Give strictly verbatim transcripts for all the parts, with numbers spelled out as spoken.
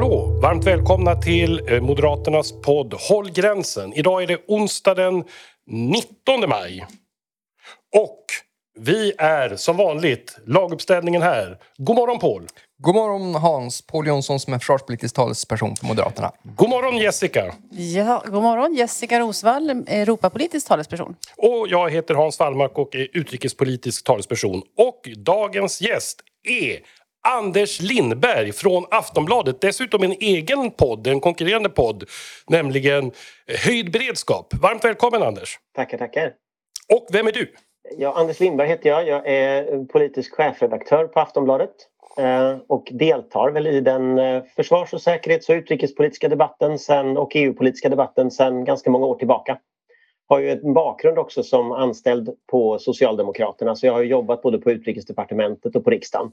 Hallå! Varmt välkomna till Moderaternas podd Håll gränsen. Idag är det onsdag den nittonde maj. Och vi är som vanligt laguppställningen här. God morgon Paul! God morgon Hans, Paul Jonsson som är försvarspolitisk talesperson för Moderaterna. God morgon Jessica! Ja, god morgon Jessica Rosvall, Europapolitisk talesperson. Och jag heter Hans Wallmark och är utrikespolitisk talesperson. Och dagens gäst är Anders Lindberg från Aftonbladet. Dessutom en egen podd, en konkurrerande podd, nämligen Höjd beredskap. Varmt välkommen Anders! Tackar, tackar! Och vem är du? Ja, Anders Lindberg heter jag. Jag är politisk chefredaktör på Aftonbladet och deltar väl i den försvars- och säkerhets- och utrikespolitiska debatten sen, och E U-politiska debatten sedan ganska många år tillbaka. Har ju en bakgrund också som anställd på Socialdemokraterna, så jag har jobbat både på utrikesdepartementet och på riksdagen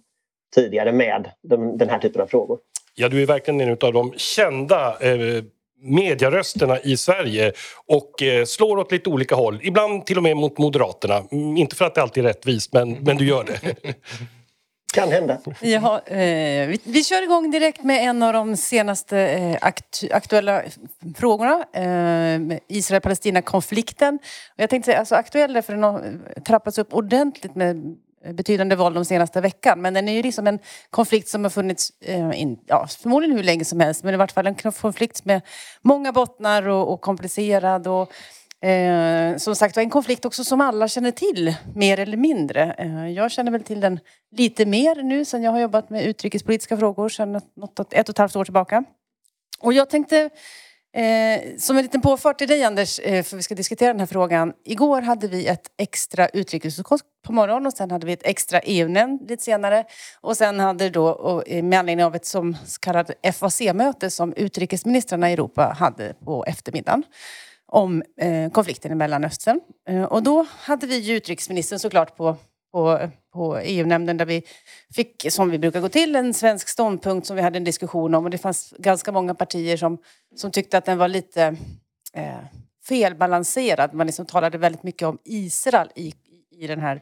tidigare med de, den här typen av frågor. Ja, du är verkligen en av de kända eh, medierösterna i Sverige och eh, slår åt lite olika håll. Ibland till och med mot Moderaterna. Mm, inte för att det alltid är rättvist, men, men du gör det. Kan hända. Ja, eh, vi, vi kör igång direkt med en av de senaste eh, aktu- aktuella frågorna. Eh, Israel-Palestina-konflikten. Jag tänkte säga, alltså aktuell därför den har trappats upp ordentligt med betydande val de senaste veckan. Men den är ju liksom en konflikt som har funnits eh, in, ja, förmodligen hur länge som helst. Men i vart fall en konflikt med många bottnar och, och komplicerad. Och, eh, som sagt, en konflikt också som alla känner till, mer eller mindre. Eh, jag känner väl till den lite mer nu sen jag har jobbat med utrikespolitiska frågor sedan något, ett och ett halvt år tillbaka. Och jag tänkte, Eh, som en liten påfart till dig Anders, eh, för vi ska diskutera den här frågan. Igår hade vi ett extra utrikesutskott på morgonen och sen hade vi ett extra E U-nämnd lite senare. Och sen hade då, och, eh, med anledning av ett som så kallat F A C-möte som utrikesministrarna i Europa hade på eftermiddagen om eh, konflikten i Mellanöstern. Eh, och då hade vi ju utrikesministern såklart på, på, på E U-nämnden där vi fick, som vi brukar gå till, en svensk ståndpunkt som vi hade en diskussion om. Och det fanns ganska många partier som som tyckte att den var lite eh, felbalanserad. Man liksom talade väldigt mycket om Israel i, i den här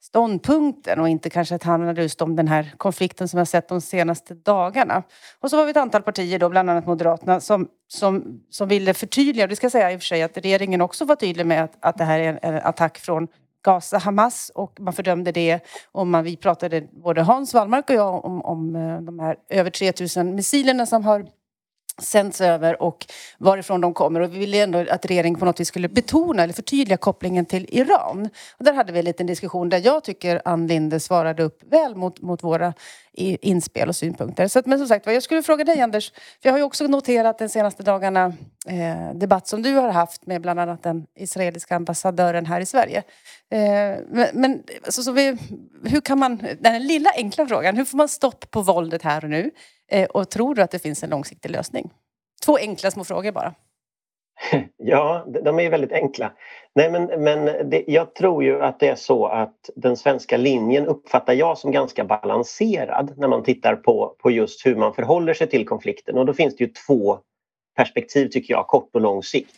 ståndpunkten. Och inte kanske att handlade just om den här konflikten som vi har sett de senaste dagarna. Och så var vi ett antal partier då, bland annat Moderaterna, som, som, som ville förtydliga. Det ska säga i och för sig att regeringen också var tydlig med att, att det här är en, en attack från Gaza, Hamas, och man fördömde det. Och man, vi pratade, både Hans Wallmark och jag, om, om de här över tre tusen missilerna som har sänds över och varifrån de kommer. Och vi ville ändå att regeringen på något vis skulle betona eller förtydliga kopplingen till Iran. Och där hade vi en liten diskussion där jag tycker Ann Linde svarade upp väl mot, mot våra inspel och synpunkter. Så att, men som sagt, jag skulle fråga dig Anders, för jag har ju också noterat den senaste dagarna eh, debatt som du har haft med bland annat den israeliska ambassadören här i Sverige. Eh, men alltså, så vi, hur kan man, den lilla enkla frågan, hur får man stopp på våldet här och nu? Och tror du att det finns en långsiktig lösning? Två enkla små frågor bara. Ja, de är väldigt enkla. Nej, men, men det, jag tror ju att det är så att den svenska linjen uppfattar jag som ganska balanserad när man tittar på, på just hur man förhåller sig till konflikten. Och då finns det ju två perspektiv tycker jag, kort och lång sikt.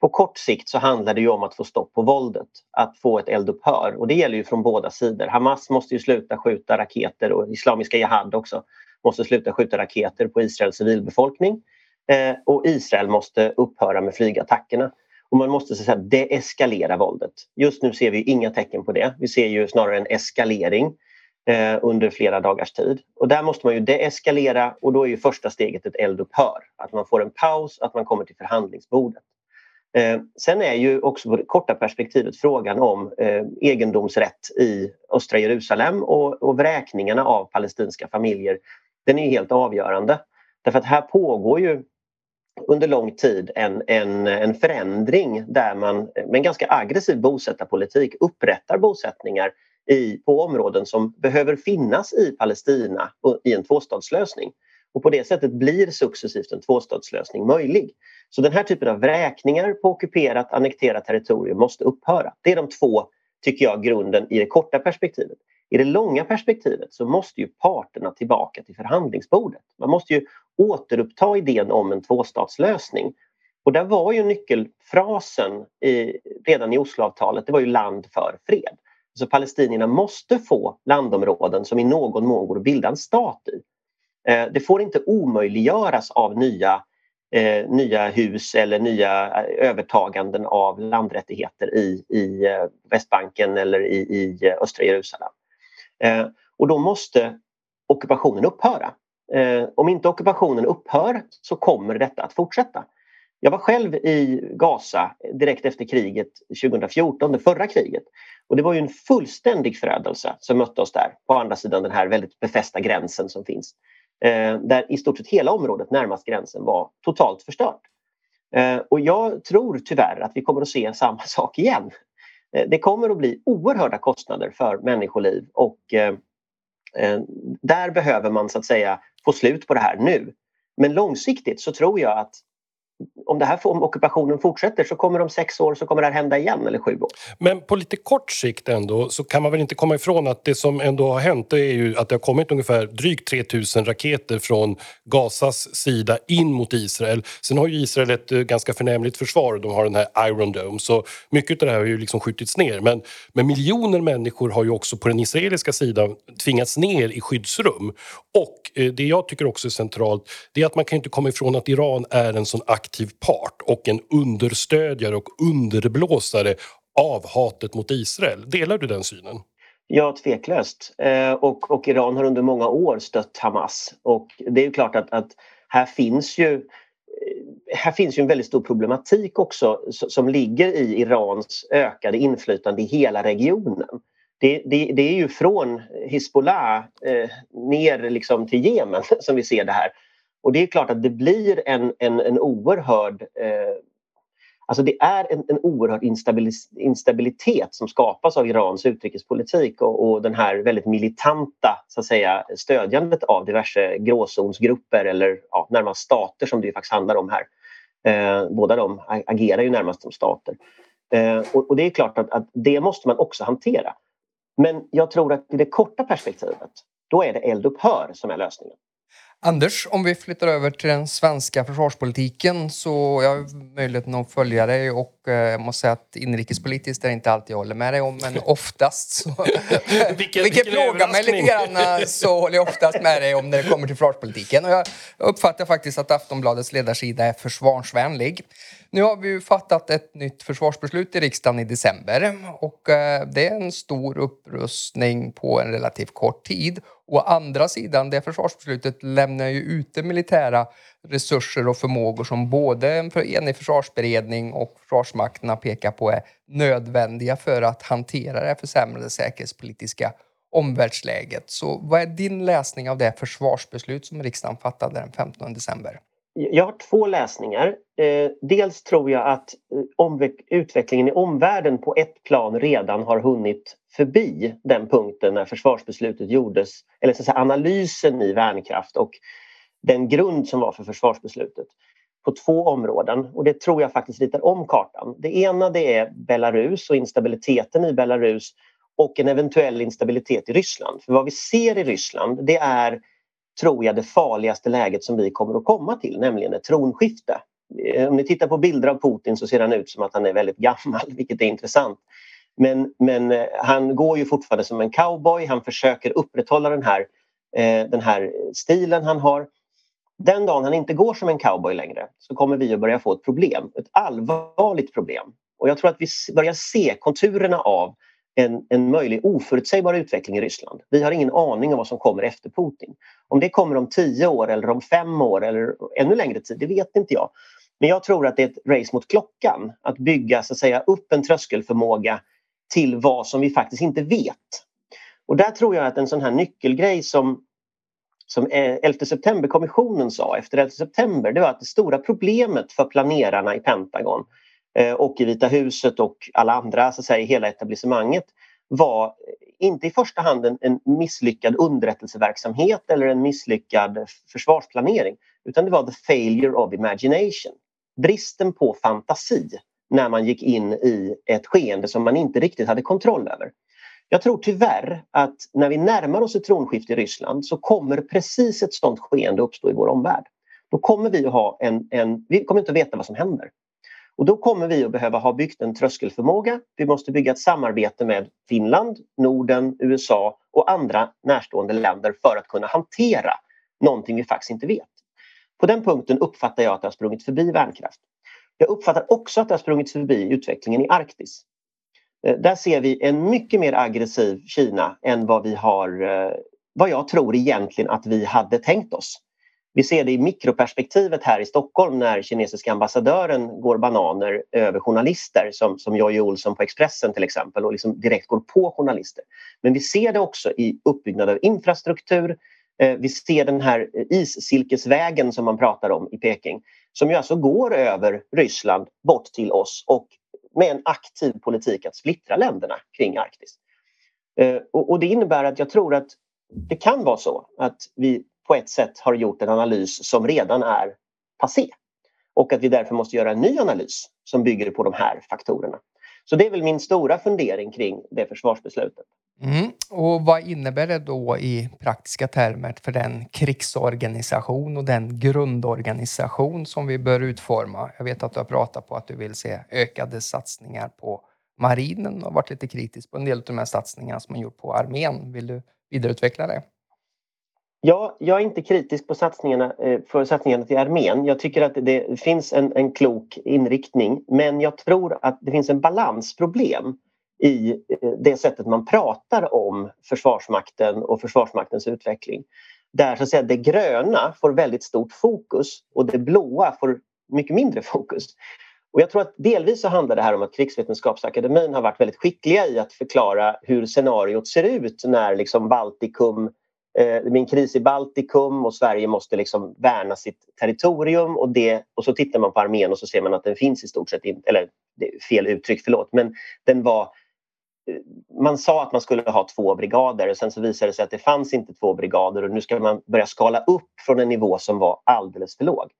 På kort sikt så handlar det ju om att få stopp på våldet, att få ett eldupphör. Och det gäller ju från båda sidor. Hamas måste ju sluta skjuta raketer och Islamiska jihad också måste sluta skjuta raketer på Israels civilbefolkning. Eh, och Israel måste upphöra med flygattackerna. Och man måste så att säga deeskalera våldet. Just nu ser vi inga tecken på det. Vi ser ju snarare en eskalering eh, under flera dagars tid. Och där måste man ju deeskalera, och då är ju första steget ett eldupphör. Att man får en paus, att man kommer till förhandlingsbordet. Eh, sen är ju också på det korta perspektivet frågan om eh, egendomsrätt i östra Jerusalem och, och vräkningarna av palestinska familjer. Den är helt avgörande. Därför att här pågår ju under lång tid en, en, en förändring där man med en ganska aggressiv bosättarpolitik upprättar bosättningar i, på områden som behöver finnas i Palestina och, i en tvåstadslösning. Och på det sättet blir successivt en tvåstadslösning möjlig. Så den här typen av vräkningar på ockuperat, annekterat territorium måste upphöra. Det är de två, tycker jag, grunden i det korta perspektivet. I det långa perspektivet så måste ju parterna tillbaka till förhandlingsbordet. Man måste ju återuppta idén om en tvåstatslösning. Och där var ju nyckelfrasen i, redan i Osloavtalet, det var ju land för fred. Så palestinierna måste få landområden som i någon mån går att bilda en stat i. Eh, det får inte omöjliggöras av nya, eh, nya hus eller nya övertaganden av landrättigheter i, i eh, Västbanken eller i, i östra Jerusalem. Eh, och då måste ockupationen upphöra. Eh, om inte ockupationen upphör så kommer detta att fortsätta. Jag var själv i Gaza direkt efter kriget tjugo fjorton, det förra kriget. Och det var ju en fullständig förödelse som mötte oss där. På andra sidan den här väldigt befästa gränsen som finns. Eh, där i stort sett hela området närmast gränsen var totalt förstört. Eh, och jag tror tyvärr att vi kommer att se samma sak igen. Eh, det kommer att bli oerhörda kostnader för människoliv. Och eh, eh, där behöver man så att säga få slut på det här nu. Men långsiktigt så tror jag att om det här, om ockupationen fortsätter så kommer om sex år så kommer det här hända igen, eller sju år. Men på lite kort sikt ändå så kan man väl inte komma ifrån att det som ändå har hänt är ju att det har kommit ungefär drygt tre tusen raketer från Gazas sida in mot Israel. Sen har ju Israel ett ganska förnämligt försvar, de har den här Iron Dome, så mycket av det här har ju liksom skjutits ner. Men, men miljoner människor har ju också på den israeliska sidan tvingats ner i skyddsrum. Och eh, det jag tycker också är centralt, det är att man kan inte komma ifrån att Iran är en sån aktiv part och en understödjare och underblåsare av hatet mot Israel. Delar du den synen? Ja, tveklöst. Eh, och, och Iran har under många år stött Hamas. Och det är ju klart att, att här finns ju här finns ju en väldigt stor problematik också som ligger i Irans ökade inflytande i hela regionen. Det, det, det är ju från Hezbollah eh, ner liksom till Jemen som vi ser det här. Och det är klart att det blir en, en, en oerhörd... Eh, alltså det är en, en oerhörd instabilis, instabilitet som skapas av Irans utrikespolitik och, och den här väldigt militanta så att säga, stödjandet av diverse gråzonsgrupper eller ja, närmast stater som det ju faktiskt handlar om här. Eh, båda de agerar ju närmast som stater. Eh, och, och det är klart att, att det måste man också hantera. Men jag tror att i det korta perspektivet, då är det eldupphör som är lösningen. Anders, om vi flyttar över till den svenska försvarspolitiken så jag har möjligheten att följa dig och jag måste säga att inrikespolitiskt är inte allt jag håller med dig om, men oftast så... vilken vilken plågar mig lite grann så håller jag oftast med dig om när det kommer till försvarspolitiken. Och jag uppfattar faktiskt att Aftonbladets ledarsida är försvarsvänlig. Nu har vi ju fattat ett nytt försvarsbeslut i riksdagen i december och det är en stor upprustning på en relativt kort tid. Å andra sidan, det försvarsbeslutet lämnar ju ute militära resurser och förmågor som både en försvarsberedning och försvarsmakterna pekar på är nödvändiga för att hantera det försämrade säkerhetspolitiska omvärldsläget. Så vad är din läsning av det försvarsbeslut som riksdagen fattade den femtonde december? Jag har två läsningar. Dels tror jag att utvecklingen i omvärlden på ett plan redan har hunnit förbi den punkten när försvarsbeslutet gjordes, eller så att säga analysen i värnkraft och den grund som var för försvarsbeslutet på två områden. Och det tror jag faktiskt ritar om kartan. Det ena det är Belarus och instabiliteten i Belarus och en eventuell instabilitet i Ryssland. För vad vi ser i Ryssland det är tror jag det farligaste läget som vi kommer att komma till, nämligen ett tronskifte. Om ni tittar på bilder av Putin så ser han ut som att han är väldigt gammal, vilket är intressant. Men, men han går ju fortfarande som en cowboy, han försöker upprätthålla den här, eh, den här stilen han har. Den dagen han inte går som en cowboy längre så kommer vi att börja få ett problem, ett allvarligt problem. Och jag tror att vi börjar se konturerna av En, en möjlig oförutsägbar utveckling i Ryssland. Vi har ingen aning om vad som kommer efter Putin. Om det kommer om tio år eller om fem år eller ännu längre tid, det vet inte jag. Men jag tror att det är ett race mot klockan. Att bygga så att säga, upp en tröskelförmåga till vad som vi faktiskt inte vet. Och där tror jag att en sån här nyckelgrej som, som elfte september-kommissionen sa efter elfte september, det var att det stora problemet för planerarna i Pentagon och i Vita huset och alla andra, så att säga, hela etablissemanget var inte i första hand en, en misslyckad underrättelseverksamhet eller en misslyckad försvarsplanering, utan det var the failure of imagination. Bristen på fantasi när man gick in i ett skeende som man inte riktigt hade kontroll över. Jag tror tyvärr att när vi närmar oss ett tronskifte i Ryssland så kommer precis ett sådant skeende uppstå i vår omvärld. Då kommer vi att ha en, en vi kommer inte att veta vad som händer. Och då kommer vi att behöva ha byggt en tröskelförmåga. Vi måste bygga ett samarbete med Finland, Norden, U S A och andra närstående länder för att kunna hantera någonting vi faktiskt inte vet. På den punkten uppfattar jag att det har sprungit förbi värnkraft. Jag uppfattar också att det har sprungit förbi utvecklingen i Arktis. Där ser vi en mycket mer aggressiv Kina än vad vi har, vad jag tror egentligen att vi hade tänkt oss. Vi ser det i mikroperspektivet här i Stockholm när kinesiska ambassadören går bananer över journalister som, som Jojje Olsson på Expressen till exempel och liksom direkt går på journalister. Men vi ser det också i uppbyggnad av infrastruktur. Vi ser den här issilkesvägen som man pratar om i Peking som ju alltså går över Ryssland bort till oss och med en aktiv politik att splittra länderna kring Arktis. Och det innebär att jag tror att det kan vara så att vi på ett sätt har gjort en analys som redan är passé. Och att vi därför måste göra en ny analys som bygger på de här faktorerna. Så det är väl min stora fundering kring det försvarsbeslutet. Mm. Och vad innebär det då i praktiska termer för den krigsorganisation och den grundorganisation som vi bör utforma? Jag vet att du har pratat på att du vill se ökade satsningar på marinen och varit lite kritisk på en del av de här satsningarna som man gjort på armén. Vill du vidareutveckla det? Ja, jag är inte kritisk på satsningarna, för satsningarna till armén. Jag tycker att det finns en, en klok inriktning, men jag tror att det finns en balansproblem i det sättet man pratar om försvarsmakten och försvarsmaktens utveckling. Där så att säga, det gröna får väldigt stort fokus och det blåa får mycket mindre fokus. Och jag tror att delvis så handlar det här om att Krigsvetenskapsakademin har varit väldigt skickliga i att förklara hur scenariot ser ut när liksom Baltikum... Det är en kris i Baltikum och Sverige måste liksom värna sitt territorium och, det, och så tittar man på armén och så ser man att den finns i stort sett inte, eller fel uttryck förlåt, men den var, man sa att man skulle ha två brigader och sen så visade det sig att det fanns inte två brigader och nu ska man börja skala upp från en nivå som var alldeles för låg.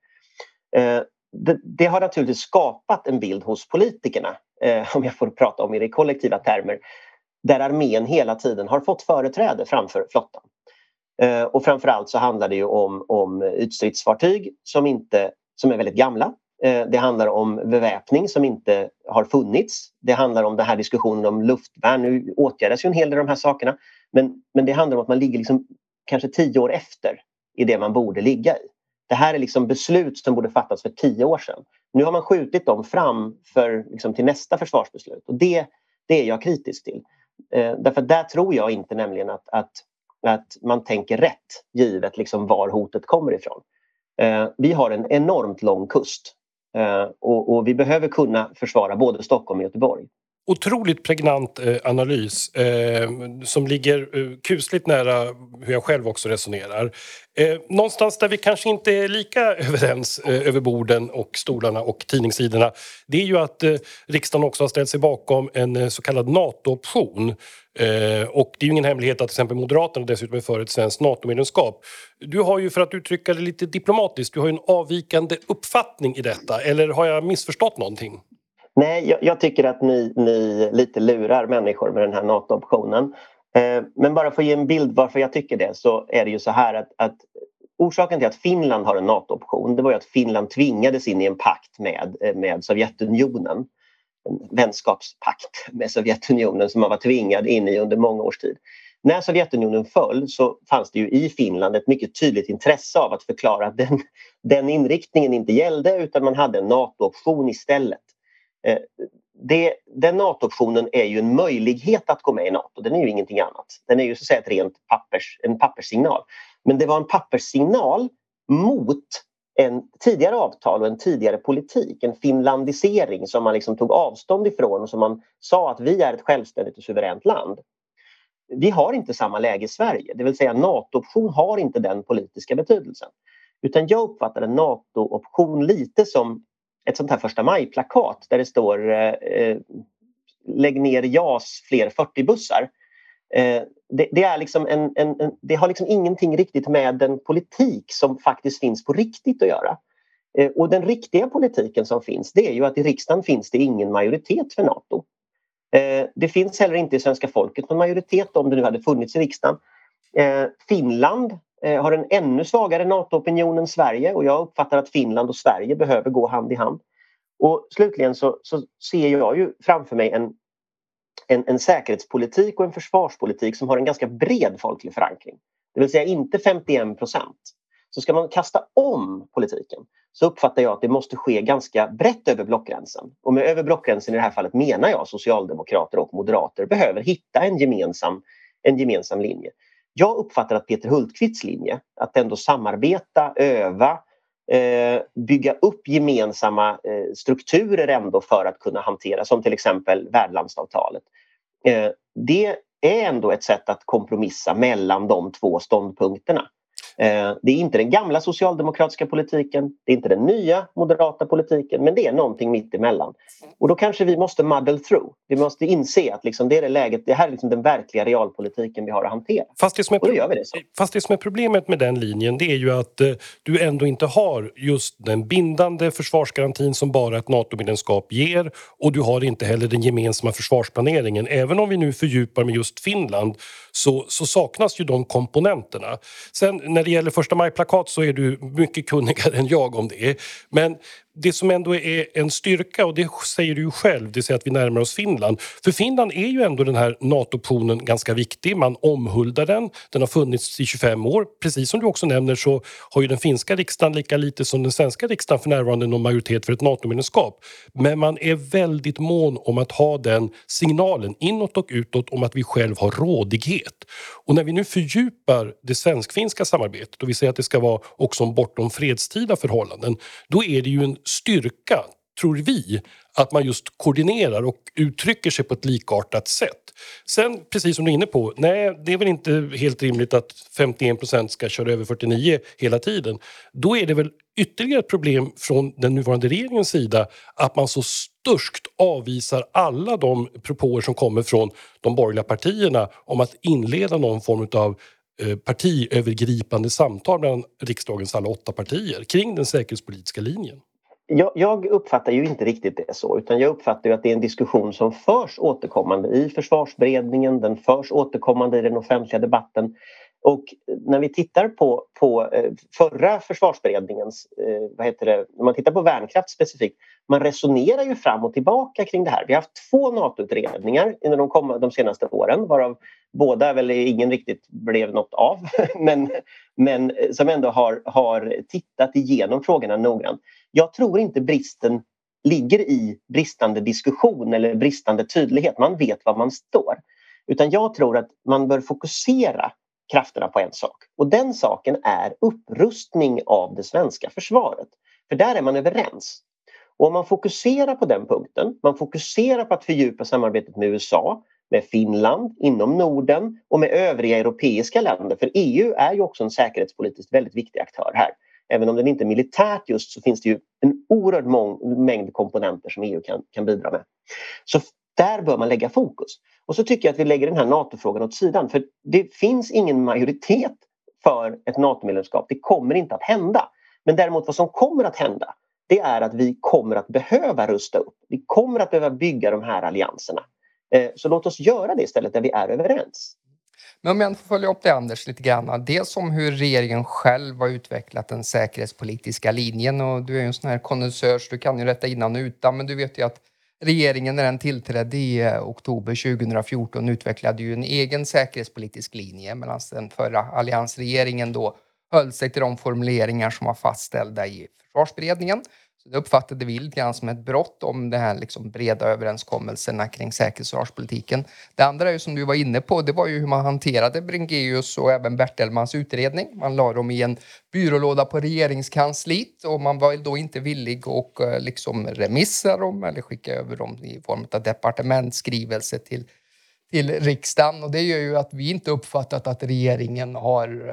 Det, det har naturligtvis skapat en bild hos politikerna, om jag får prata om det i kollektiva termer, där armén hela tiden har fått företräde framför flottan. Och framförallt så handlar det ju om, om ytstridsfartyg som, inte, som är väldigt gamla. Det handlar om beväpning som inte har funnits. Det handlar om den här diskussionen om luftvärn. Nu åtgärdas ju en hel del av de här sakerna. Men, men det handlar om att man ligger liksom kanske tio år efter i det man borde ligga i. Det här är liksom beslut som borde fattas för tio år sedan. Nu har man skjutit dem fram för, liksom, till nästa försvarsbeslut. Och det, det är jag kritisk till. Därför där tror jag inte nämligen att... att att man tänker rätt givet liksom var hotet kommer ifrån. Eh, vi har en enormt lång kust eh, och, och vi behöver kunna försvara både Stockholm och Göteborg. Otroligt pregnant eh, analys eh, som ligger eh, kusligt nära hur jag själv också resonerar. Eh, någonstans där vi kanske inte är lika överens eh, över borden och stolarna och tidningssidorna, det är ju att eh, riksdagen också har ställt sig bakom en eh, så kallad NATO-option. Eh, och det är ju ingen hemlighet att till exempel Moderaterna dessutom är för ett svenskt NATO-medlemskap. Du har ju, för att uttrycka det lite diplomatiskt, du har ju en avvikande uppfattning i detta, eller har jag missförstått någonting? Nej, jag, jag tycker att ni, ni lite lurar människor med den här NATO-optionen. Eh, men bara för att ge en bild varför jag tycker det, så är det ju så här att, att orsaken till att Finland har en NATO-option, det var ju att Finland tvingades in i en pakt med, med Sovjetunionen. En vänskapspakt med Sovjetunionen som man var tvingad in i under många års tid. När Sovjetunionen föll så fanns det ju i Finland ett mycket tydligt intresse av att förklara att den, den inriktningen inte gällde, utan man hade en NATO-option istället. Det, den NATO-optionen är ju en möjlighet att gå med i NATO. Den är ju ingenting annat. Den är ju så att säga ett rent pappers, en papperssignal. Men det var en papperssignal mot en tidigare avtal och en tidigare politik. En finlandisering som man liksom tog avstånd ifrån och som man sa att vi är ett självständigt och suveränt land. Vi har inte samma läge i Sverige. Det vill säga NATO-option har inte den politiska betydelsen. Utan jag uppfattar en NATO-option lite som ett sånt här första maj-plakat där det står eh, lägg ner J A S fler fyrtio bussar. Eh, det, det, är liksom en, en, en, det har liksom ingenting riktigt med den politik som faktiskt finns på riktigt att göra. Eh, och den riktiga politiken som finns, det är ju att i riksdagen finns det ingen majoritet för NATO. Eh, det finns heller inte i svenska folket någon majoritet om det nu hade funnits i riksdagen. Eh, Finland har en ännu svagare NATO-opinion än Sverige, och jag uppfattar att Finland och Sverige behöver gå hand i hand. Och slutligen så, så ser jag ju framför mig en, en, en säkerhetspolitik och en försvarspolitik som har en ganska bred folklig förankring. Det vill säga inte femtioen procent. Så ska man kasta om politiken så uppfattar jag att det måste ske ganska brett över blockgränsen. Och med över blockgränsen i det här fallet menar jag socialdemokrater och moderater behöver hitta en gemensam, en gemensam linje. Jag uppfattar att Peter Hultqvists linje, att ändå samarbeta, öva, eh, bygga upp gemensamma eh, strukturer ändå för att kunna hantera, som till exempel värdlandsavtalet. Eh, det är ändå ett sätt att kompromissa mellan de två ståndpunkterna. Eh, det är inte den gamla socialdemokratiska politiken, det är inte den nya moderata politiken, men det är någonting mitt emellan. Och då kanske vi måste muddle through. Vi måste inse att liksom det, är det, läget, det här är liksom den verkliga realpolitiken vi har att hantera. Fast det som är, pro- gör vi det så. Fast det som är problemet med den linjen, det är ju att eh, du ändå inte har just den bindande försvarsgarantin som bara ett NATO-medlemskap ger, och du har inte heller den gemensamma försvarsplaneringen. Även om vi nu fördjupar med just Finland så, så saknas ju de komponenterna. Sen när det gäller första maj-plakat så är du mycket kunnigare än jag om det. Men det som ändå är en styrka, och det säger du ju själv, det säger att vi närmar oss Finland. För Finland är ju ändå den här NATO-optionen ganska viktig. Man omhuldar den. Den har funnits i tjugofem år. Precis som du också nämner så har ju den finska riksdagen lika lite som den svenska riksdagen för närvarande någon majoritet för ett NATO-medlemskap. Men man är väldigt mån om att ha den signalen inåt och utåt om att vi själv har rådighet. Och när vi nu fördjupar det svensk-finska samarbetet och vi säger att det ska vara också bortom fredstida förhållanden, då är det ju en styrka, tror vi, att man just koordinerar och uttrycker sig på ett likartat sätt. Sen, precis som du är inne på, nej, det är väl inte helt rimligt att femtioen procent ska köra över fyrtionio hela tiden. Då är det väl ytterligare ett problem från den nuvarande regeringens sida att man så sturskt avvisar alla de propåer som kommer från de borgerliga partierna om att inleda någon form av partiövergripande samtal mellan riksdagens alla åtta partier kring den säkerhetspolitiska linjen. Jag, jag uppfattar ju inte riktigt det så, utan jag uppfattar ju att det är en diskussion som förs återkommande i försvarsberedningen, den förs återkommande i den offentliga debatten. Och när vi tittar på, på förra försvarsberedningens, vad heter det, när man tittar på värnkraft specifikt, man resonerar ju fram och tillbaka kring det här. Vi har haft två NATO-utredningar under de, kom, de senaste åren, varav båda väl ingen riktigt blev något av, men, men som ändå har, har tittat igenom frågorna noggrant. Jag tror inte bristen ligger i bristande diskussion eller bristande tydlighet. Man vet var man står. Utan jag tror att man bör fokusera krafterna på en sak. Och den saken är upprustning av det svenska försvaret. För där är man överens. Och om man fokuserar på den punkten, man fokuserar på att fördjupa samarbetet med U S A, med Finland, inom Norden och med övriga europeiska länder. För E U är ju också en säkerhetspolitiskt väldigt viktig aktör här. Även om den inte är militärt just så finns det ju en oerhörd mång- mängd komponenter som E U kan, kan bidra med. Så där bör man lägga fokus. Och så tycker jag att vi lägger den här NATO-frågan åt sidan. För det finns ingen majoritet för ett NATO-medlemskap. Det kommer inte att hända. Men däremot vad som kommer att hända, det är att vi kommer att behöva rusta upp. Vi kommer att behöva bygga de här allianserna. Så låt oss göra det istället där vi är överens. Men om jag får följa upp det, Anders, lite grann. Dels om hur regeringen själv har utvecklat den säkerhetspolitiska linjen. Och du är ju en sån här kondensör så du kan ju rätta innan och utan. Men du vet ju att regeringen när den tillträdde i oktober tjugofjorton utvecklade ju en egen säkerhetspolitisk linje, medan den förra alliansregeringen då höll sig till de formuleringar som var fastställda i försvarsberedningen. Så det uppfattade vi lite grann som ett brott om det här liksom breda överenskommelserna kring säkerhets- och försvarspolitiken. Det andra är ju som du var inne på, det var ju hur man hanterade Bringeus och även Bertelmans utredning. Man la dem i en byrålåda på regeringskansliet och man var då inte villig och liksom remissa dem eller skicka över dem i form av departementsskrivelse till till riksdagen, och det gör ju att vi inte uppfattat att regeringen har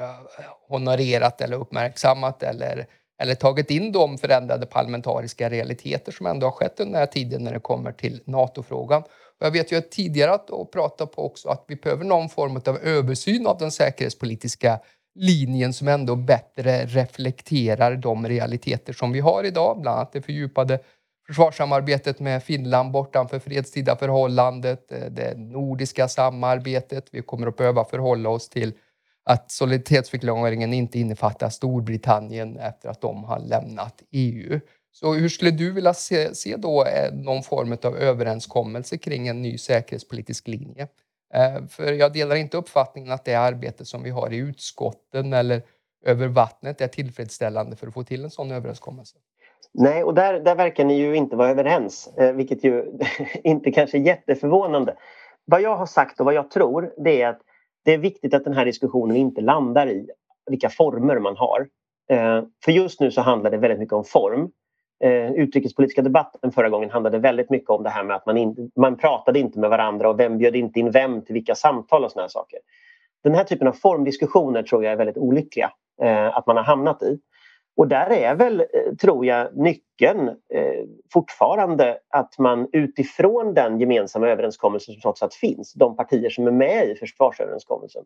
honorerat eller uppmärksammat eller eller tagit in de förändrade parlamentariska realiteter som ändå har skett under den här tiden när det kommer till NATO-frågan. Och jag vet ju att tidigare att prata på också att vi behöver någon form av översyn av den säkerhetspolitiska linjen som ändå bättre reflekterar de realiteter som vi har idag. Bland annat det fördjupade försvarssamarbetet med Finland bortanför fredstida förhållandet, det nordiska samarbetet. Vi kommer att behöva förhålla oss till att solidaritetsförklaringen inte innefattar Storbritannien efter att de har lämnat E U. Så hur skulle du vilja se, se då någon form av överenskommelse kring en ny säkerhetspolitisk linje? För jag delar inte uppfattningen att det arbete som vi har i utskotten eller över vattnet är tillfredsställande för att få till en sån överenskommelse. Nej, och där, där verkar ni ju inte vara överens, vilket ju inte kanske är jätteförvånande. Vad jag har sagt och vad jag tror, det är att det är viktigt att den här diskussionen inte landar i vilka former man har. För just nu så handlar det väldigt mycket om form. Utrikespolitiska debatten förra gången handlade väldigt mycket om det här med att man, in, man pratade inte med varandra och vem bjöd inte in vem till vilka samtal och såna här saker. Den här typen av formdiskussioner tror jag är väldigt olyckliga att man har hamnat i. Och där är väl, tror jag, nyckeln eh, fortfarande att man utifrån den gemensamma överenskommelsen som trots allt finns, de partier som är med i försvarsöverenskommelsen.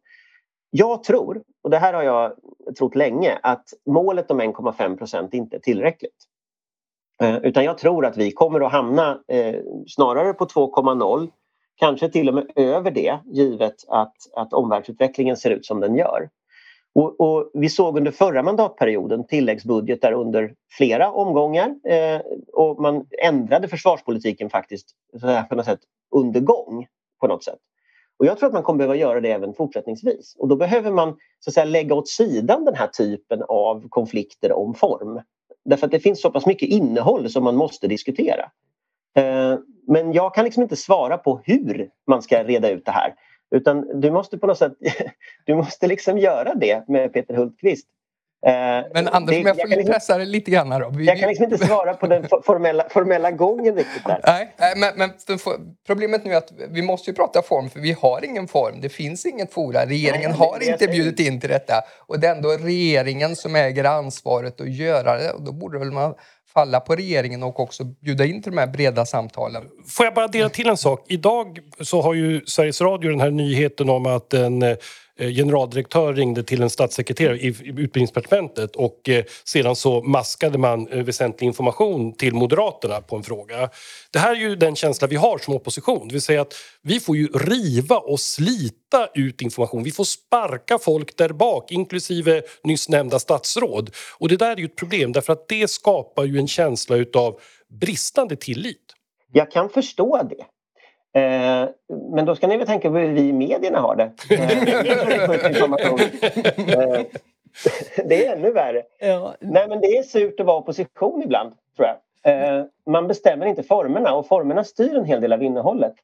Jag tror, och det här har jag trott länge, att målet om en komma fem procent inte är tillräckligt. Eh, utan jag tror att vi kommer att hamna eh, snarare på två komma noll, kanske till och med över det, givet att, att omvärldsutvecklingen ser ut som den gör. Och, och vi såg under förra mandatperioden tilläggsbudgetar under flera omgångar eh, och man ändrade försvarspolitiken faktiskt så här på något sätt under gång på något sätt. Och jag tror att man kommer behöva göra det även fortsättningsvis. Och då behöver man så att säga lägga åt sidan den här typen av konflikter om form. Därför att det finns så pass mycket innehåll som man måste diskutera. Eh, men jag kan liksom inte svara på hur man ska reda ut det här. Utan du måste på något sätt, du måste liksom göra det med Peter Hultqvist. Men Anders, det, om jag får jag liksom, pressa det lite grann här då. Vi, jag kan liksom inte svara på den formella, formella gången riktigt där. Nej, men, men problemet nu är att vi måste ju prata form, för vi har ingen form. Det finns inget fora. Regeringen nej, har det, inte bjudit in till detta. Och det är ändå regeringen som äger ansvaret att göra det. Och då borde väl man falla på regeringen och också bjuda in till de här breda samtalen. Får jag bara dela till en sak? Idag så har ju Sveriges Radio den här nyheten om att en generaldirektör ringde till en statssekreterare i utbildningsdepartementet och sedan så maskade man väsentlig information till Moderaterna på en fråga. Det här är ju den känsla vi har som opposition. Det vill säga att vi får ju riva och slita ut information. Vi får sparka folk där bak, inklusive nyss nämnda statsråd. Och det där är ju ett problem därför att det skapar ju en känsla utav bristande tillit. Jag kan förstå det. Eh, men då ska ni väl tänka på hur vi i medierna har det. Eh, eh, det är ännu värre. Ja. Nej, men det är surt att vara opposition ibland, tror jag. Eh, man bestämmer inte formerna och formerna styr en hel del av innehållet.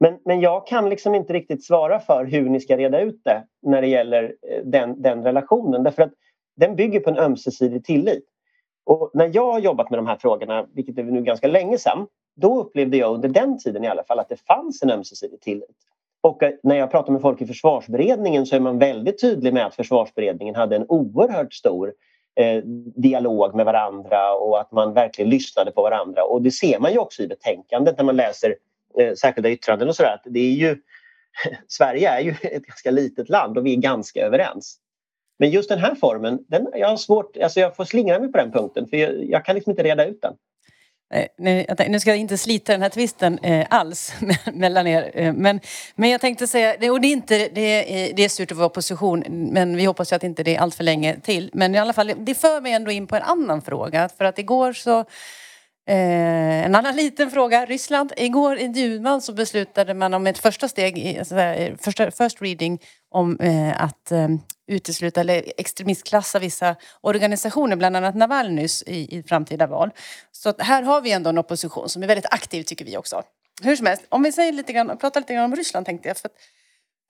Men, men jag kan liksom inte riktigt svara för hur ni ska reda ut det när det gäller den, den relationen. Därför att den bygger på en ömsesidig tillit. Och när jag har jobbat med de här frågorna, vilket är nu ganska länge sedan, då upplevde jag under den tiden i alla fall att det fanns en ömsesidig tillit. Och när jag pratar med folk i försvarsberedningen så är man väldigt tydlig med att försvarsberedningen hade en oerhört stor eh, dialog med varandra och att man verkligen lyssnade på varandra. Och det ser man ju också i betänkandet när man läser eh, särskilda yttranden och sådär. Att det är ju, Sverige är ju ett ganska litet land och vi är ganska överens. Men just den här formen, den, jag har svårt, alltså jag får slingra mig på den punkten för jag, jag kan liksom inte reda ut den. Nu, nu ska jag inte slita den här tvisten eh, alls mellan er. Eh, men, men jag tänkte säga, och det är inte det är, det är surt att vara opposition, men vi hoppas ju att inte det är allt för länge till. Men i alla fall, det för mig ändå in på en annan fråga. För att igår så, eh, en annan liten fråga, Ryssland. Igår i Djuman så beslutade man om ett första steg, i, sådär, första, first reading, om eh, att eh, utesluta eller extremistklassa vissa organisationer, bland annat Navalnys i, i framtida val. Så här har vi ändå en opposition som är väldigt aktiv, tycker vi också. Hur som helst, om vi säger lite grann, pratar lite grann om Ryssland, tänkte jag. För att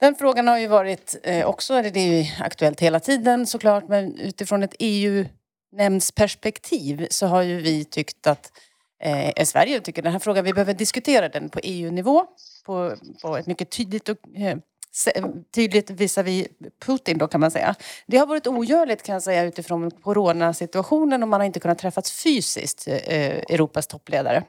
den frågan har ju varit eh, också, eller det är ju aktuellt hela tiden såklart, men utifrån ett E U-nämndsperspektiv så har ju vi tyckt att eh, Sverige tycker den här frågan, vi behöver diskutera den på E U-nivå på, på ett mycket tydligt och eh, tydligt visavi Putin då, kan man säga. Det har varit ogörligt, kan jag säga, utifrån coronasituationen och man har inte kunnat träffas fysiskt, eh, Europas toppledare,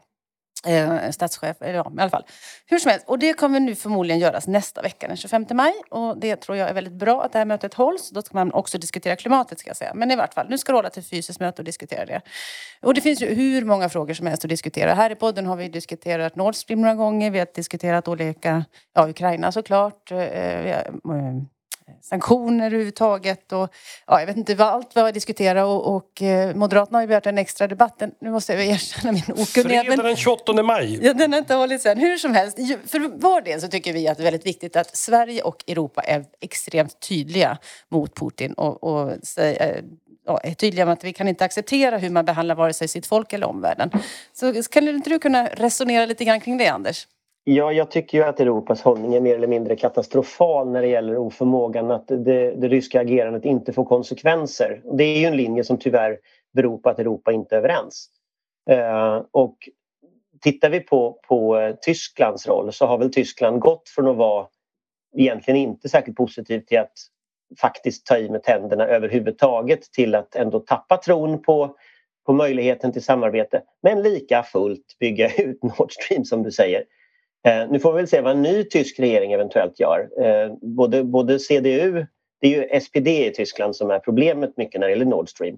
eh, statschef, eller ja, i alla fall. Hur som helst, och det kommer nu förmodligen göras nästa vecka, den tjugofemte maj, och det tror jag är väldigt bra att det här mötet hålls. Då ska man också diskutera klimatet, ska jag säga. Men i vart fall, nu ska det hålla till fysiskt möte och diskutera det. Och det finns ju hur många frågor som helst att diskutera. Här i podden har vi diskuterat Nord Stream några gånger, vi har diskuterat olika, ja, Ukraina såklart, eh, sanktioner överhuvudtaget och ja, jag vet inte vad allt vad vi diskuterar och, och eh, Moderaterna har ju begärt en extra debatt. Nu måste jag erkänna min okunnighet. Fredag den tjugoåttonde maj. Ja, den har inte hållit sen. Hur som helst, för vår del så tycker vi att det är väldigt viktigt att Sverige och Europa är extremt tydliga mot Putin och, och säger... Ja, är tydliga med att vi kan inte acceptera hur man behandlar vare sig sitt folk eller omvärlden. Så kan inte du kunna resonera lite grann kring det, Anders? Ja, jag tycker ju att Europas hållning är mer eller mindre katastrofal när det gäller oförmågan att det, det ryska agerandet inte får konsekvenser. Det är ju en linje som tyvärr beror på att Europa inte är överens. Eh, och tittar vi på, på Tysklands roll så har väl Tyskland gått från att vara egentligen inte särskilt positivt till att faktiskt ta i med tänderna överhuvudtaget till att ändå tappa tron på, på möjligheten till samarbete. Men lika fullt bygga ut Nord Stream som du säger. Eh, nu får vi väl se vad en ny tysk regering eventuellt gör. Eh, både, både C D U, det är ju S P D i Tyskland som är problemet mycket när det gäller Nord Stream.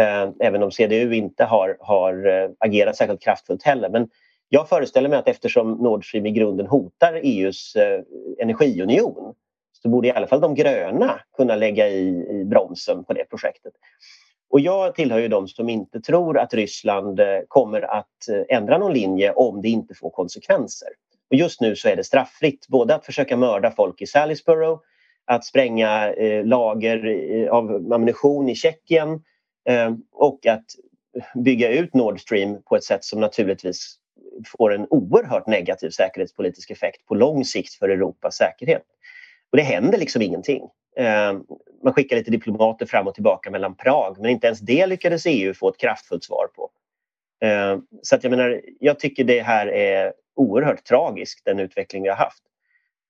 Eh, även om C D U inte har, har agerat särskilt kraftfullt heller. Men jag föreställer mig att eftersom Nord Stream i grunden hotar E U:s eh, energiunion, så borde i alla fall de gröna kunna lägga i, i bromsen på det projektet. Och jag tillhör ju de som inte tror att Ryssland kommer att ändra någon linje om det inte får konsekvenser. Och just nu så är det strafffritt både att försöka mörda folk i Salisbury, att spränga eh, lager eh, av ammunition i Tjeckien eh, och att bygga ut Nord Stream på ett sätt som naturligtvis får en oerhört negativ säkerhetspolitisk effekt på lång sikt för Europas säkerhet. Och det händer liksom ingenting. Man skickar lite diplomater fram och tillbaka mellan Prag. Men inte ens det lyckades E U få ett kraftfullt svar på. Så att jag menar, jag tycker det här är oerhört tragiskt, den utveckling vi har haft.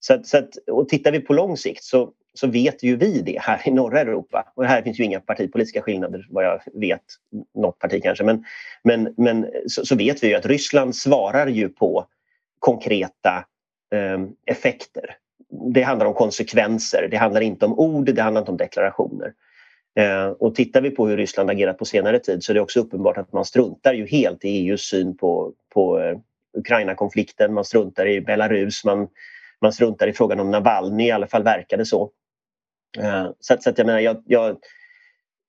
Så att, så att, och tittar vi på lång sikt så, så vet ju vi det här i norra Europa. Och här finns ju inga partipolitiska skillnader vad jag vet. Något parti kanske. Men, men, men så, så vet vi ju att Ryssland svarar ju på konkreta eh, effekter. Det handlar om konsekvenser, det handlar inte om ord, det handlar inte om deklarationer. Eh, och tittar vi på hur Ryssland agerat på senare tid så är det också uppenbart att man struntar ju helt i E U:s syn på, på eh, Ukraina-konflikten. Man struntar i Belarus, man, man struntar i frågan om Navalny, i alla fall verkar det så. Eh, så, så att jag menar, jag, jag,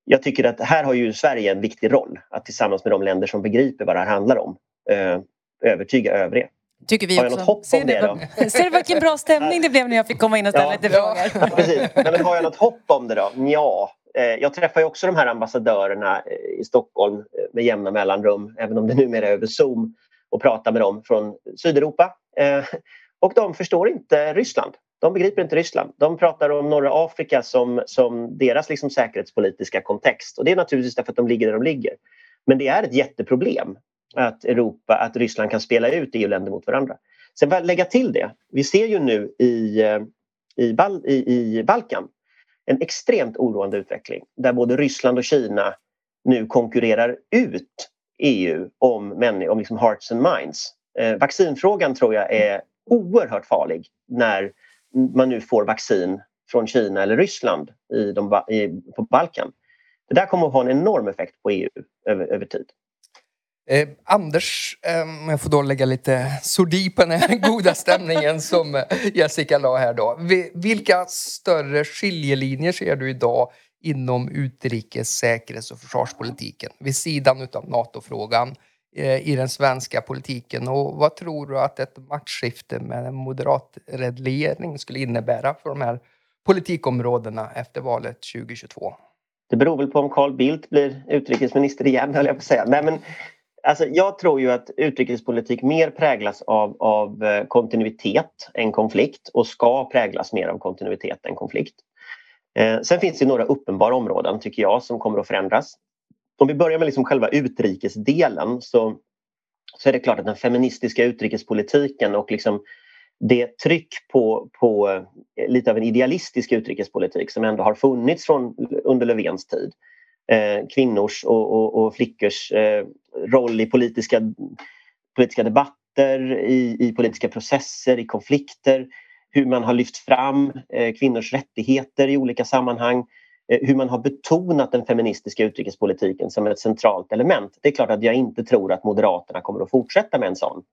jag tycker att här har ju Sverige en viktig roll att tillsammans med de länder som begriper vad det här handlar om eh, övertyga övriga. Tycker vi har jag också. Något hopp ser om det då? Vad, ser du vilken bra stämning det blev när jag fick komma in och ställa ja, lite frågor? Ja, precis. Men har jag något hopp om det då? Ja. Jag träffar ju också de här ambassadörerna i Stockholm med jämna mellanrum, även om det numera är över Zoom, och pratar med dem från Sydeuropa. Och de förstår inte Ryssland. De begriper inte Ryssland. De pratar om norra Afrika som, som deras liksom säkerhetspolitiska kontext. Och det är naturligtvis därför att de ligger där de ligger. Men det är ett jätteproblem. Att Europa, att Ryssland kan spela ut E U-länder mot varandra. Sen vill jag lägga till det. Vi ser ju nu i, i, Bal, i, i Balkan en extremt oroande utveckling. Där både Ryssland och Kina nu konkurrerar ut E U om, män, om liksom hearts and minds. Eh, vaccinfrågan tror jag är oerhört farlig. När man nu får vaccin från Kina eller Ryssland i de, i, på Balkan. Det där kommer att ha en enorm effekt på E U över, över tid. Eh, Anders, om eh, jag får då lägga lite sordi på den här goda stämningen som Jessica la här då. Vilka större skiljelinjer ser du idag inom utrikes-, säkerhets- och försvarspolitiken? Vid sidan av NATO-frågan eh, i den svenska politiken. Och vad tror du att ett maktskifte med en moderatred ledning skulle innebära för de här politikområdena efter valet tjugohundratjugotvå? Det beror väl på om Carl Bildt blir utrikesminister igen, höll jag på att säga. Nej, men... Alltså, jag tror ju att utrikespolitik mer präglas av, av kontinuitet än konflikt och ska präglas mer av kontinuitet än konflikt. Eh, sen finns det några uppenbara områden tycker jag som kommer att förändras. Om vi börjar med liksom själva utrikesdelen så, så är det klart att den feministiska utrikespolitiken och liksom det tryck på, på lite av en idealistisk utrikespolitik som ändå har funnits från, under Löfvens tid. Eh, kvinnors och, och, och flickors eh, roll i politiska, politiska debatter, i, i politiska processer, i konflikter, hur man har lyft fram eh, kvinnors rättigheter i olika sammanhang, eh, hur man har betonat den feministiska utrikespolitiken som ett centralt element. Det är klart att jag inte tror att Moderaterna kommer att fortsätta med en sån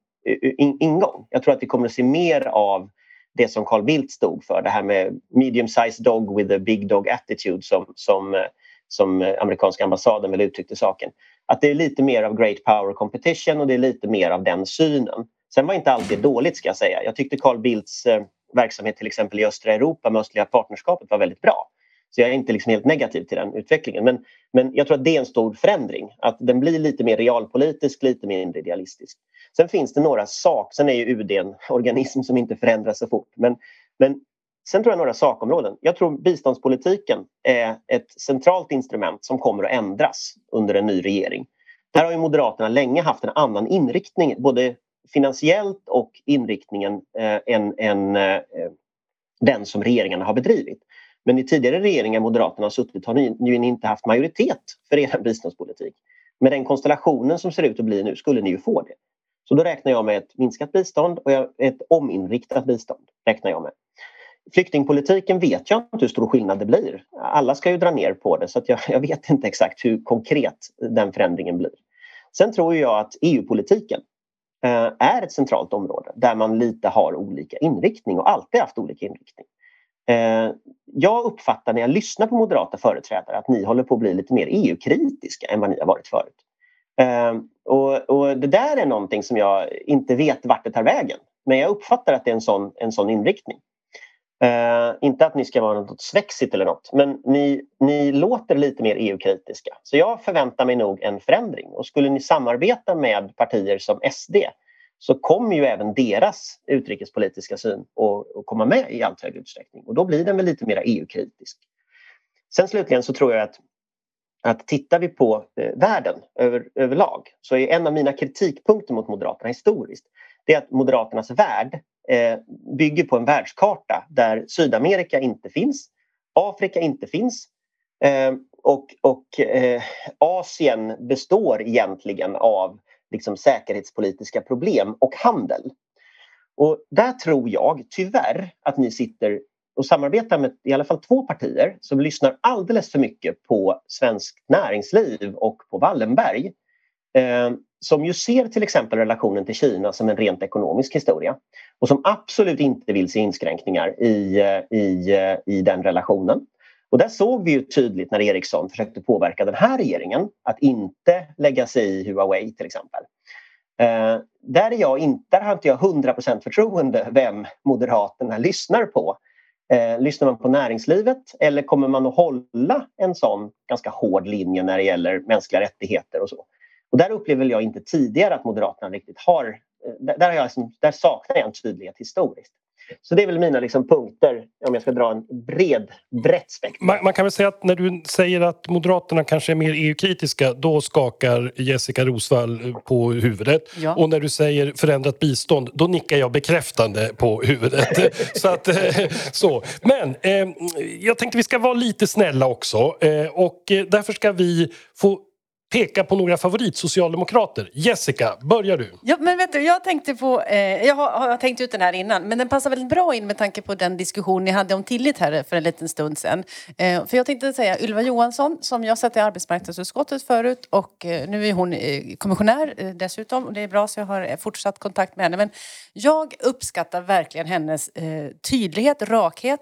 ingång. Jag tror att vi kommer att se mer av det som Carl Bildt stod för. Det här med medium-sized dog with a big dog attitude som, som, som amerikanska ambassaden väl uttryckte saken. Att det är lite mer av great power competition och det är lite mer av den synen. Sen var inte alltid dåligt, ska jag säga. Jag tyckte Carl Bildts verksamhet till exempel i östra Europa med östliga partnerskapet var väldigt bra. Så jag är inte liksom helt negativ till den utvecklingen. Men, men jag tror att det är en stor förändring. Att den blir lite mer realpolitisk, lite mindre idealistisk. Sen finns det några saker. Sen är ju U D en organism som inte förändras så fort. Men, men sen tror jag några sakområden. Jag tror biståndspolitiken är ett centralt instrument som kommer att ändras under en ny regering. Där har ju Moderaterna länge haft en annan inriktning. Både finansiellt och inriktningen eh, än, än eh, den som regeringen har bedrivit. Men i tidigare regeringar Moderaterna har suttit har ni, ni inte haft majoritet för er biståndspolitik. Med den konstellationen som ser ut att bli nu skulle ni ju få det. Så då räknar jag med ett minskat bistånd och ett ominriktat bistånd räknar jag med. Flyktingpolitiken vet jag inte hur stor skillnad det blir. Alla ska ju dra ner på det så att jag, jag vet inte exakt hur konkret den förändringen blir. Sen tror jag att E U-politiken eh, är ett centralt område där man lite har olika inriktning och alltid haft olika inriktning. Jag uppfattar när jag lyssnar på moderata företrädare att ni håller på att bli lite mer E U-kritiska än vad ni har varit förut. Och, och det där är någonting som jag inte vet vart det tar vägen. Men jag uppfattar att det är en sån, en sån inriktning. Uh, inte att ni ska vara något svexigt eller något. Men ni, ni låter lite mer E U-kritiska. Så jag förväntar mig nog en förändring. Och skulle ni samarbeta med partier som S D så kommer ju även deras utrikespolitiska syn att komma med i allt högre utsträckning. Och då blir den väl lite mer E U-kritisk. Sen slutligen så tror jag att, att tittar vi på eh, världen över, överlag så är en av mina kritikpunkter mot Moderaterna historiskt det är att Moderaternas värld eh, bygger på en världskarta där Sydamerika inte finns, Afrika inte finns eh, och, och eh, Asien består egentligen av liksom säkerhetspolitiska problem och handel. Och där tror jag tyvärr att ni sitter och samarbetar med i alla fall två partier som lyssnar alldeles för mycket på svenskt näringsliv och på Wallenberg. Eh, som ju ser till exempel relationen till Kina som en rent ekonomisk historia. Och som absolut inte vill se inskränkningar i, i, i den relationen. Och där såg vi ju tydligt när Ericsson försökte påverka den här regeringen att inte lägga sig i Huawei till exempel. Eh, där, är jag inte, där har inte jag hundra procent förtroende vem Moderaterna lyssnar på. Eh, lyssnar man på näringslivet eller kommer man att hålla en sån ganska hård linje när det gäller mänskliga rättigheter och så? Och där upplever jag inte tidigare att Moderaterna riktigt har... Där, där, har jag liksom, där saknar jag en tydlighet historiskt. Så det är väl mina liksom punkter om jag ska dra en bred, brett spektrum. Man, man kan väl säga att när du säger att Moderaterna kanske är mer E U-kritiska, då skakar Jessica Rosvall på huvudet. Ja. Och när du säger förändrat bistånd, då nickar jag bekräftande på huvudet. så att, så. Men eh, jag tänkte vi ska vara lite snälla också. Eh, och därför ska vi få... peka på några favoritsocialdemokrater. Jessica, börjar du? Ja, men vet du, jag tänkte på... Eh, jag, har, jag har tänkt ut den här innan, men den passar väldigt bra in med tanke på den diskussion ni hade om tillit här för en liten stund sedan. Eh, för jag tänkte säga Ylva Johansson, som jag satt i arbetsmarknadsutskottet förut och eh, nu är hon eh, kommissionär eh, dessutom. Och det är bra så jag har eh, fortsatt kontakt med henne. Men jag uppskattar verkligen hennes eh, tydlighet, rakhet.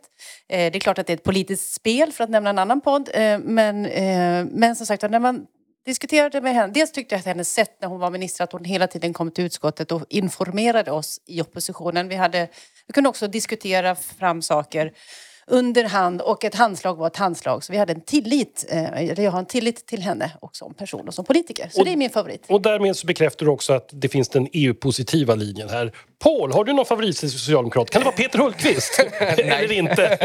Eh, det är klart att det är ett politiskt spel för att nämna en annan podd. Eh, men, eh, men som sagt, när man... diskuterade med henne. Dels tyckte jag att hennes sätt när hon var minister att hon hela tiden kom till utskottet och informerade oss i oppositionen. Vi, hade, vi kunde också diskutera fram saker under hand och ett handslag var ett handslag. Så vi hade en tillit, eller jag har en tillit till henne också som person och som politiker. Så och, det är min favorit. Och därmed så bekräftar du också att det finns den E U-positiva linjen här. Paul, har du någon favorit till socialdemokrat? Kan det vara Peter Hultqvist? eller inte?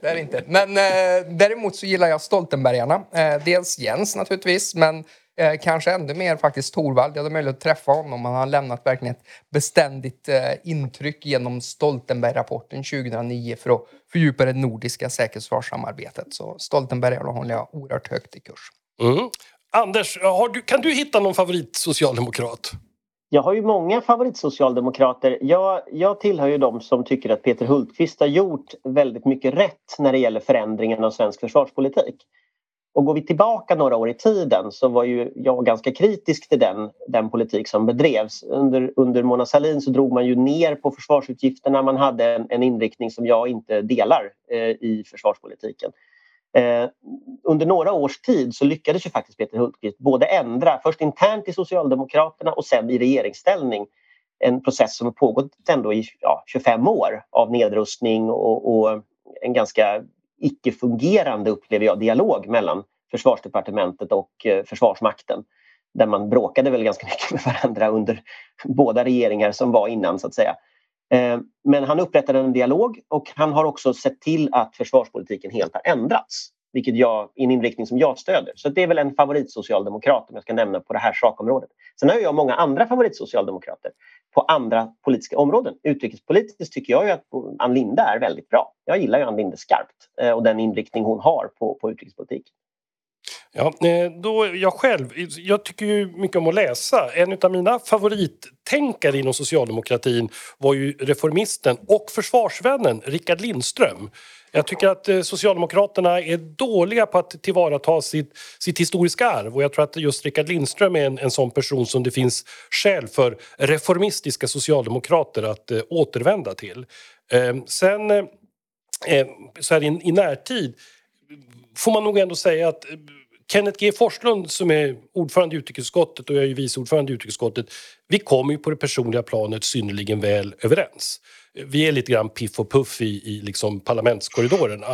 det är inte. Men eh, däremot så gillar jag Stoltenbergarna. Eh, dels Jens naturligtvis, men eh, kanske ännu mer faktiskt Thorvald. Jag hade möjlighet att träffa honom. Han har lämnat verkligen ett beständigt eh, intryck genom Stoltenberg-rapporten tjugohundranio för att fördjupa det nordiska säkerhetsförsvarssamarbetet. Så Stoltenbergarna håller jag oerhört högt i kurs. Mm. Anders, har du, kan du hitta någon favorit socialdemokrat? Jag har ju många favoritsocialdemokrater. Jag, jag tillhör ju de som tycker att Peter Hultqvist har gjort väldigt mycket rätt när det gäller förändringen av svensk försvarspolitik. Och går vi tillbaka några år i tiden så var ju jag ganska kritisk till den, den politik som bedrevs. Under, under Mona Sahlin så drog man ju ner på försvarsutgifterna. Man hade en, en inriktning som jag inte delar eh, i försvarspolitiken. Eh, under några års tid så lyckades ju faktiskt Peter Hultqvist både ändra, först internt i Socialdemokraterna och sen i regeringsställning. En process som har pågått ändå i ja, tjugofem år av nedrustning och, och en ganska icke-fungerande, upplever jag, dialog mellan försvarsdepartementet och eh, försvarsmakten. Där man bråkade väl ganska mycket med varandra under båda regeringar som var innan, så att säga. Eh, men han upprättade en dialog och han har också sett till att försvarspolitiken helt har ändrats. Vilket jag, i en inriktning som jag stöder. Så det är väl en favoritsocialdemokrat om jag ska nämna på det här sakområdet. Sen har jag många andra favoritsocialdemokrater på andra politiska områden. Utrikespolitiskt tycker jag ju att Ann Linde är väldigt bra. Jag gillar ju Ann Linde skarpt och den inriktning hon har på, på utrikespolitik. Ja, då jag själv, jag tycker ju mycket om att läsa. En av mina favorittänkare inom socialdemokratin var ju reformisten och försvarsvännen Rickard Lindström. Jag tycker att Socialdemokraterna är dåliga på att tillvarata sitt, sitt historiska arv. Och jag tror att just Rickard Lindström är en, en sån person som det finns skäl för reformistiska socialdemokrater att eh, återvända till. Eh, sen eh, så här i, i närtid får man nog ändå säga att eh, Kenneth G. Forslund, som är ordförande i utrikesutskottet och jag är ju vice ordförande i utrikesutskottet, vi kommer ju på det personliga planet synnerligen väl överens. Vi är lite grann piff och puff i, i liksom parlamentskorridorerna.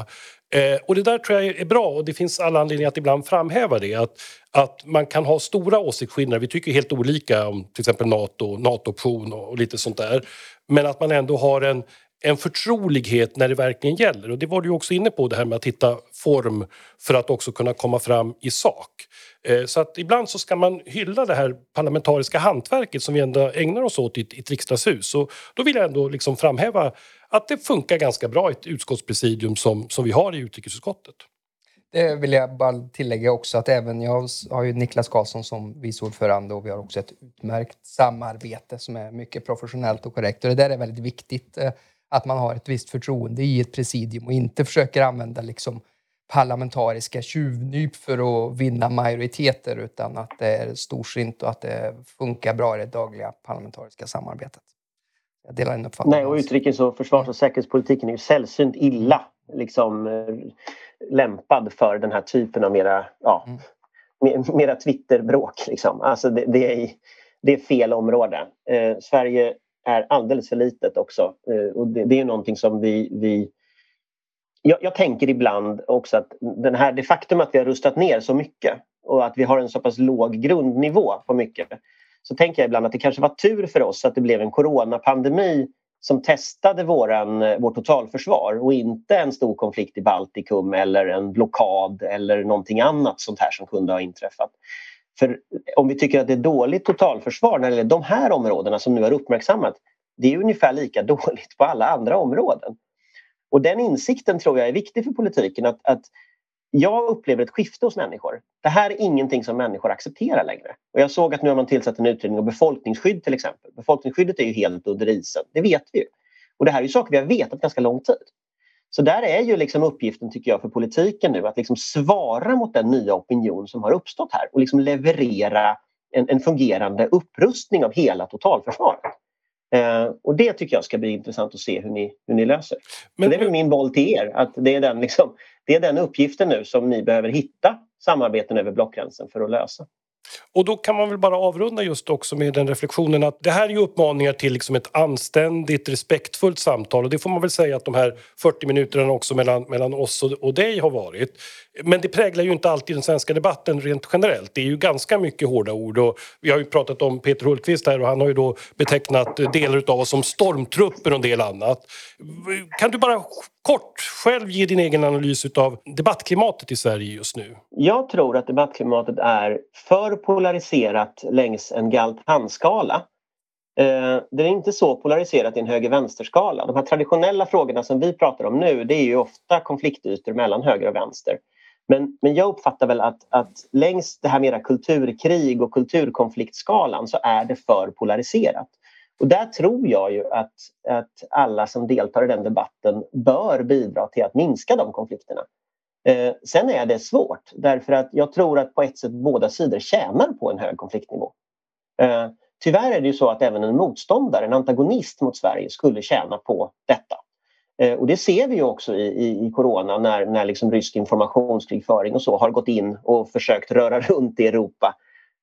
Eh, och det där tror jag är bra, och det finns alla anledningar att ibland framhäva det. Att, att man kan ha stora åsiktsskillnader. Vi tycker helt olika om till exempel NATO, NATO-option och, och lite sånt där. Men att man ändå har en, en förtrolighet när det verkligen gäller. Och det var du också inne på, det här med att hitta form för att också kunna komma fram i sak. Eh, så att ibland så ska man hylla det här parlamentariska hantverket som vi ändå ägnar oss åt i ett, i ett riksdagshus. Och då vill jag ändå liksom framhäva att det funkar ganska bra i ett utskottspresidium som, som vi har i utrikesutskottet. Det vill jag bara tillägga också, att även jag har ju Niklas Karlsson som viceordförande, och vi har också ett utmärkt samarbete som är mycket professionellt och korrekt. Och det där är väldigt viktigt. Eh, Att man har ett visst förtroende i ett presidium och inte försöker använda liksom parlamentariska tjuvnyp för att vinna majoriteter, utan att det är storsint och att det funkar bra i det dagliga parlamentariska samarbetet. Jag delar en uppfattning. Nej, och utrikes- och försvars- och säkerhetspolitiken är ju sällsynt illa liksom, lämpad för den här typen av mera, ja, mm. mera Twitterbråk. Liksom. Alltså det, det, är, det är fel område. Eh, Sverige är alldeles för litet också. Och det, det är någonting som vi... vi jag, jag tänker ibland också att den här, det faktum att vi har rustat ner så mycket och att vi har en så pass låg grundnivå på mycket, så tänker jag ibland att det kanske var tur för oss att det blev en coronapandemi som testade våran, vårt totalförsvar, och inte en stor konflikt i Baltikum eller en blockad eller någonting annat sånt här som kunde ha inträffat. För om vi tycker att det är dåligt totalförsvar när det gäller de här områdena som nu har uppmärksammat, det är ungefär lika dåligt på alla andra områden. Och den insikten tror jag är viktig för politiken, att, att jag upplever ett skifte hos människor. Det här är ingenting som människor accepterar längre. Och jag såg att nu har man tillsatt en utredning om befolkningsskydd till exempel. Befolkningsskyddet är ju helt under isen, det vet vi ju. Och det här är ju saker vi har vetat ganska lång tid. Så där är ju liksom uppgiften, tycker jag, för politiken nu att liksom svara mot den nya opinion som har uppstått här och liksom leverera en, en fungerande upprustning av hela totalförsvaret. Eh, och det tycker jag ska bli intressant att se hur ni, hur ni löser. Men det är väl min boll till er, att det är, den liksom, det är den uppgiften nu som ni behöver hitta samarbeten över blockgränsen för att lösa. Och då kan man väl bara avrunda just också med den reflektionen att det här är ju uppmaningar till liksom ett anständigt, respektfullt samtal, och det får man väl säga att de här fyrtio minuterna också mellan, mellan oss och, och dig har varit. Men det präglar ju inte alltid den svenska debatten rent generellt. Det är ju ganska mycket hårda ord, och vi har ju pratat om Peter Hultqvist här, och han har ju då betecknat delar av oss som stormtrupper och en del annat. Kan du bara kort själv ge din egen analys av debattklimatet i Sverige just nu? Jag tror att debattklimatet är för polariserat längs en Galt-Hans-skala. Det är inte så polariserat i en höger-vänster-skala. De här traditionella frågorna som vi pratar om nu, det är ju ofta konfliktytor mellan höger och vänster. Men, men jag uppfattar väl att, att längs det här mera kulturkrig och kulturkonfliktskalan så är det för polariserat. Och där tror jag ju att, att alla som deltar i den debatten bör bidra till att minska de konflikterna. Eh, sen är det svårt, därför att jag tror att på ett sätt båda sidor tjänar på en hög konfliktnivå. Eh, tyvärr är det ju så att även en motståndare, en antagonist mot Sverige, skulle tjäna på detta. Eh, och det ser vi ju också i, i, i corona när, när liksom rysk informationskrigföring och så har gått in och försökt röra runt i Europa.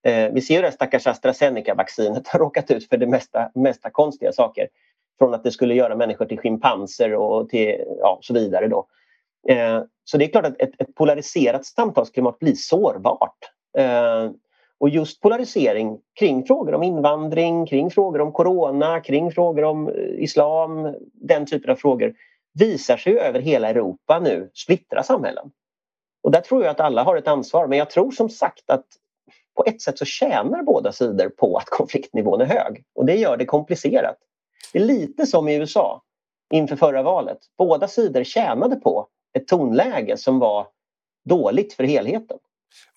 Eh, vi ser ju det här stackars AstraZeneca-vaccinet har råkat ut för det mesta, mesta konstiga saker. Från att det skulle göra människor till schimpanser och till, ja, så vidare då. Eh, så det är klart att ett, ett polariserat samtalsklimat blir sårbart. Eh, och just polarisering kring frågor om invandring, kring frågor om corona, kring frågor om islam, den typen av frågor visar sig över hela Europa nu splittra samhällen. Och där tror jag att alla har ett ansvar, men jag tror som sagt att på ett sätt så tjänar båda sidor på att konfliktnivån är hög, och det gör det komplicerat. Det är lite som i U S A inför förra valet. Båda sidor tjänade på ett tonläge som var dåligt för helheten.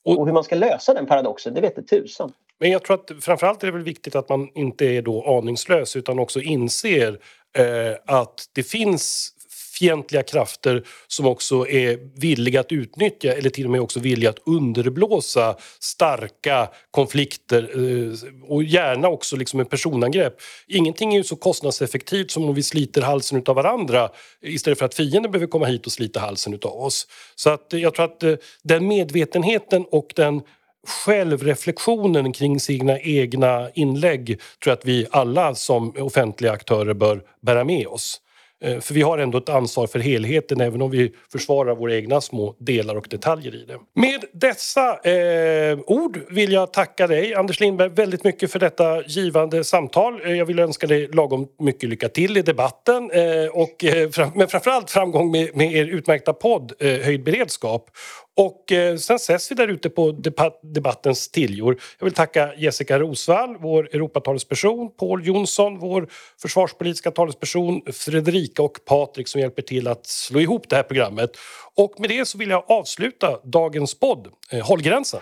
Och, och hur man ska lösa den paradoxen, det vet det tusan. Men jag tror att framförallt är det väl viktigt att man inte är då aningslös, utan också inser eh, att det finns fientliga krafter som också är villiga att utnyttja eller till och med också villiga att underblåsa starka konflikter och gärna också liksom en personangrepp. Ingenting är ju så kostnadseffektivt som om vi sliter halsen av varandra istället för att fienden behöver komma hit och slita halsen av oss. Så att jag tror att den medvetenheten och den självreflektionen kring sina egna inlägg tror jag att vi alla som offentliga aktörer bör bära med oss. För vi har ändå ett ansvar för helheten även om vi försvarar våra egna små delar och detaljer i det. Med dessa eh, ord vill jag tacka dig, Anders Lindberg, väldigt mycket för detta givande samtal. Jag vill önska dig lagom mycket lycka till i debatten eh, och, fram- men framförallt framgång med, med er utmärkta podd eh, Höjd beredskap. Och eh, sen ses vi där ute på debat- debattens tilljor. Jag vill tacka Jessica Rosvall, vår Europatalesperson, Paul Jonsson, vår försvarspolitiska talesperson, Fredrika och Patrik som hjälper till att slå ihop det här programmet. Och med det så vill jag avsluta dagens podd, eh, Håll gränsen!